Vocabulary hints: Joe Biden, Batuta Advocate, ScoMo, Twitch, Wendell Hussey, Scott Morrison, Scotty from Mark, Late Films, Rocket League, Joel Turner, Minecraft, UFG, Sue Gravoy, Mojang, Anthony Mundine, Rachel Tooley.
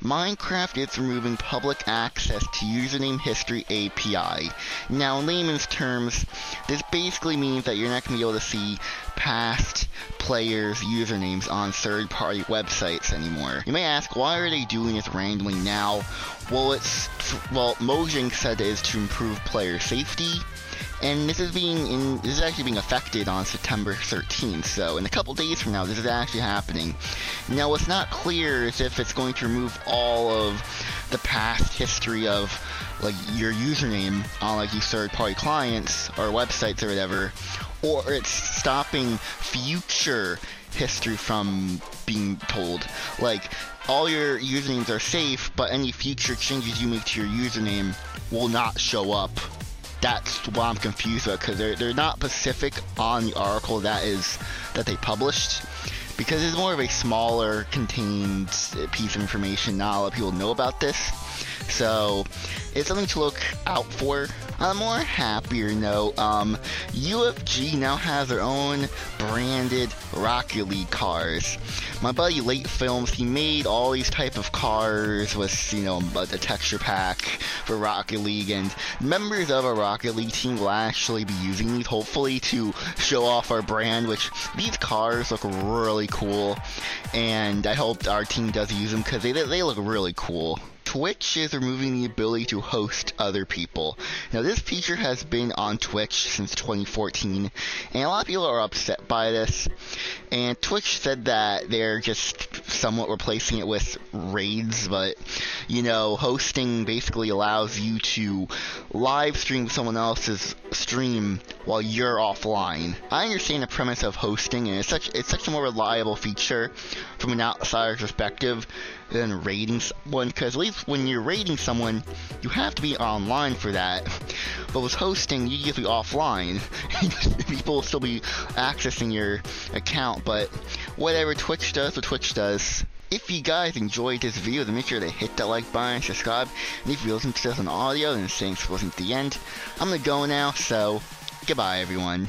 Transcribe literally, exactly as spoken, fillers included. Minecraft is removing public access to username history A P I. Now, in layman's terms, this basically means that you're not going to be able to see past players' usernames on third-party websites anymore. You may ask, why are they doing this randomly now? Well, it's, well, Mojang said it is to improve player safety. And this is being in, this is actually being affected on September thirteenth, so in a couple days from now, this is actually happening. Now, it's not clear as if it's going to remove all of the past history of, like, your username on, like, these third-party clients or websites or whatever, or it's stopping future history from being told. Like, all your usernames are safe, but any future changes you make to your username will not show up. That's what I'm confused about, because they're, they're not specific on the article that is that they published, because it's more of a smaller, contained piece of information. Not a lot of people know about this, so it's something to look out for. On a more happier note, um, U F G now has their own branded Rocket League cars. My buddy Late Films, he made all these type of cars with, you know, a texture pack for Rocket League, and members of our Rocket League team will actually be using these, hopefully, to show off our brand, which these cars look really cool, and I hope our team does use them, because they, they look really cool. Twitch is removing the ability to host other people. Now, this feature has been on Twitch since twenty fourteen, and a lot of people are upset by this. And Twitch said that they're just somewhat replacing it with raids, but, you know, hosting basically allows you to live stream someone else's stream while you're offline. I understand the premise of hosting, and it's such it's such a more reliable feature from an outsider's perspective than raiding someone, because at least when you're raiding someone, you have to be online for that. But with hosting, you get to be offline. People will still be accessing your account, but whatever, Twitch does what Twitch does. If you guys enjoyed this video, then make sure to hit that like button and subscribe. And if you listen to this on audio, then thanks for listening to the end. I'm gonna go now, so goodbye, everyone.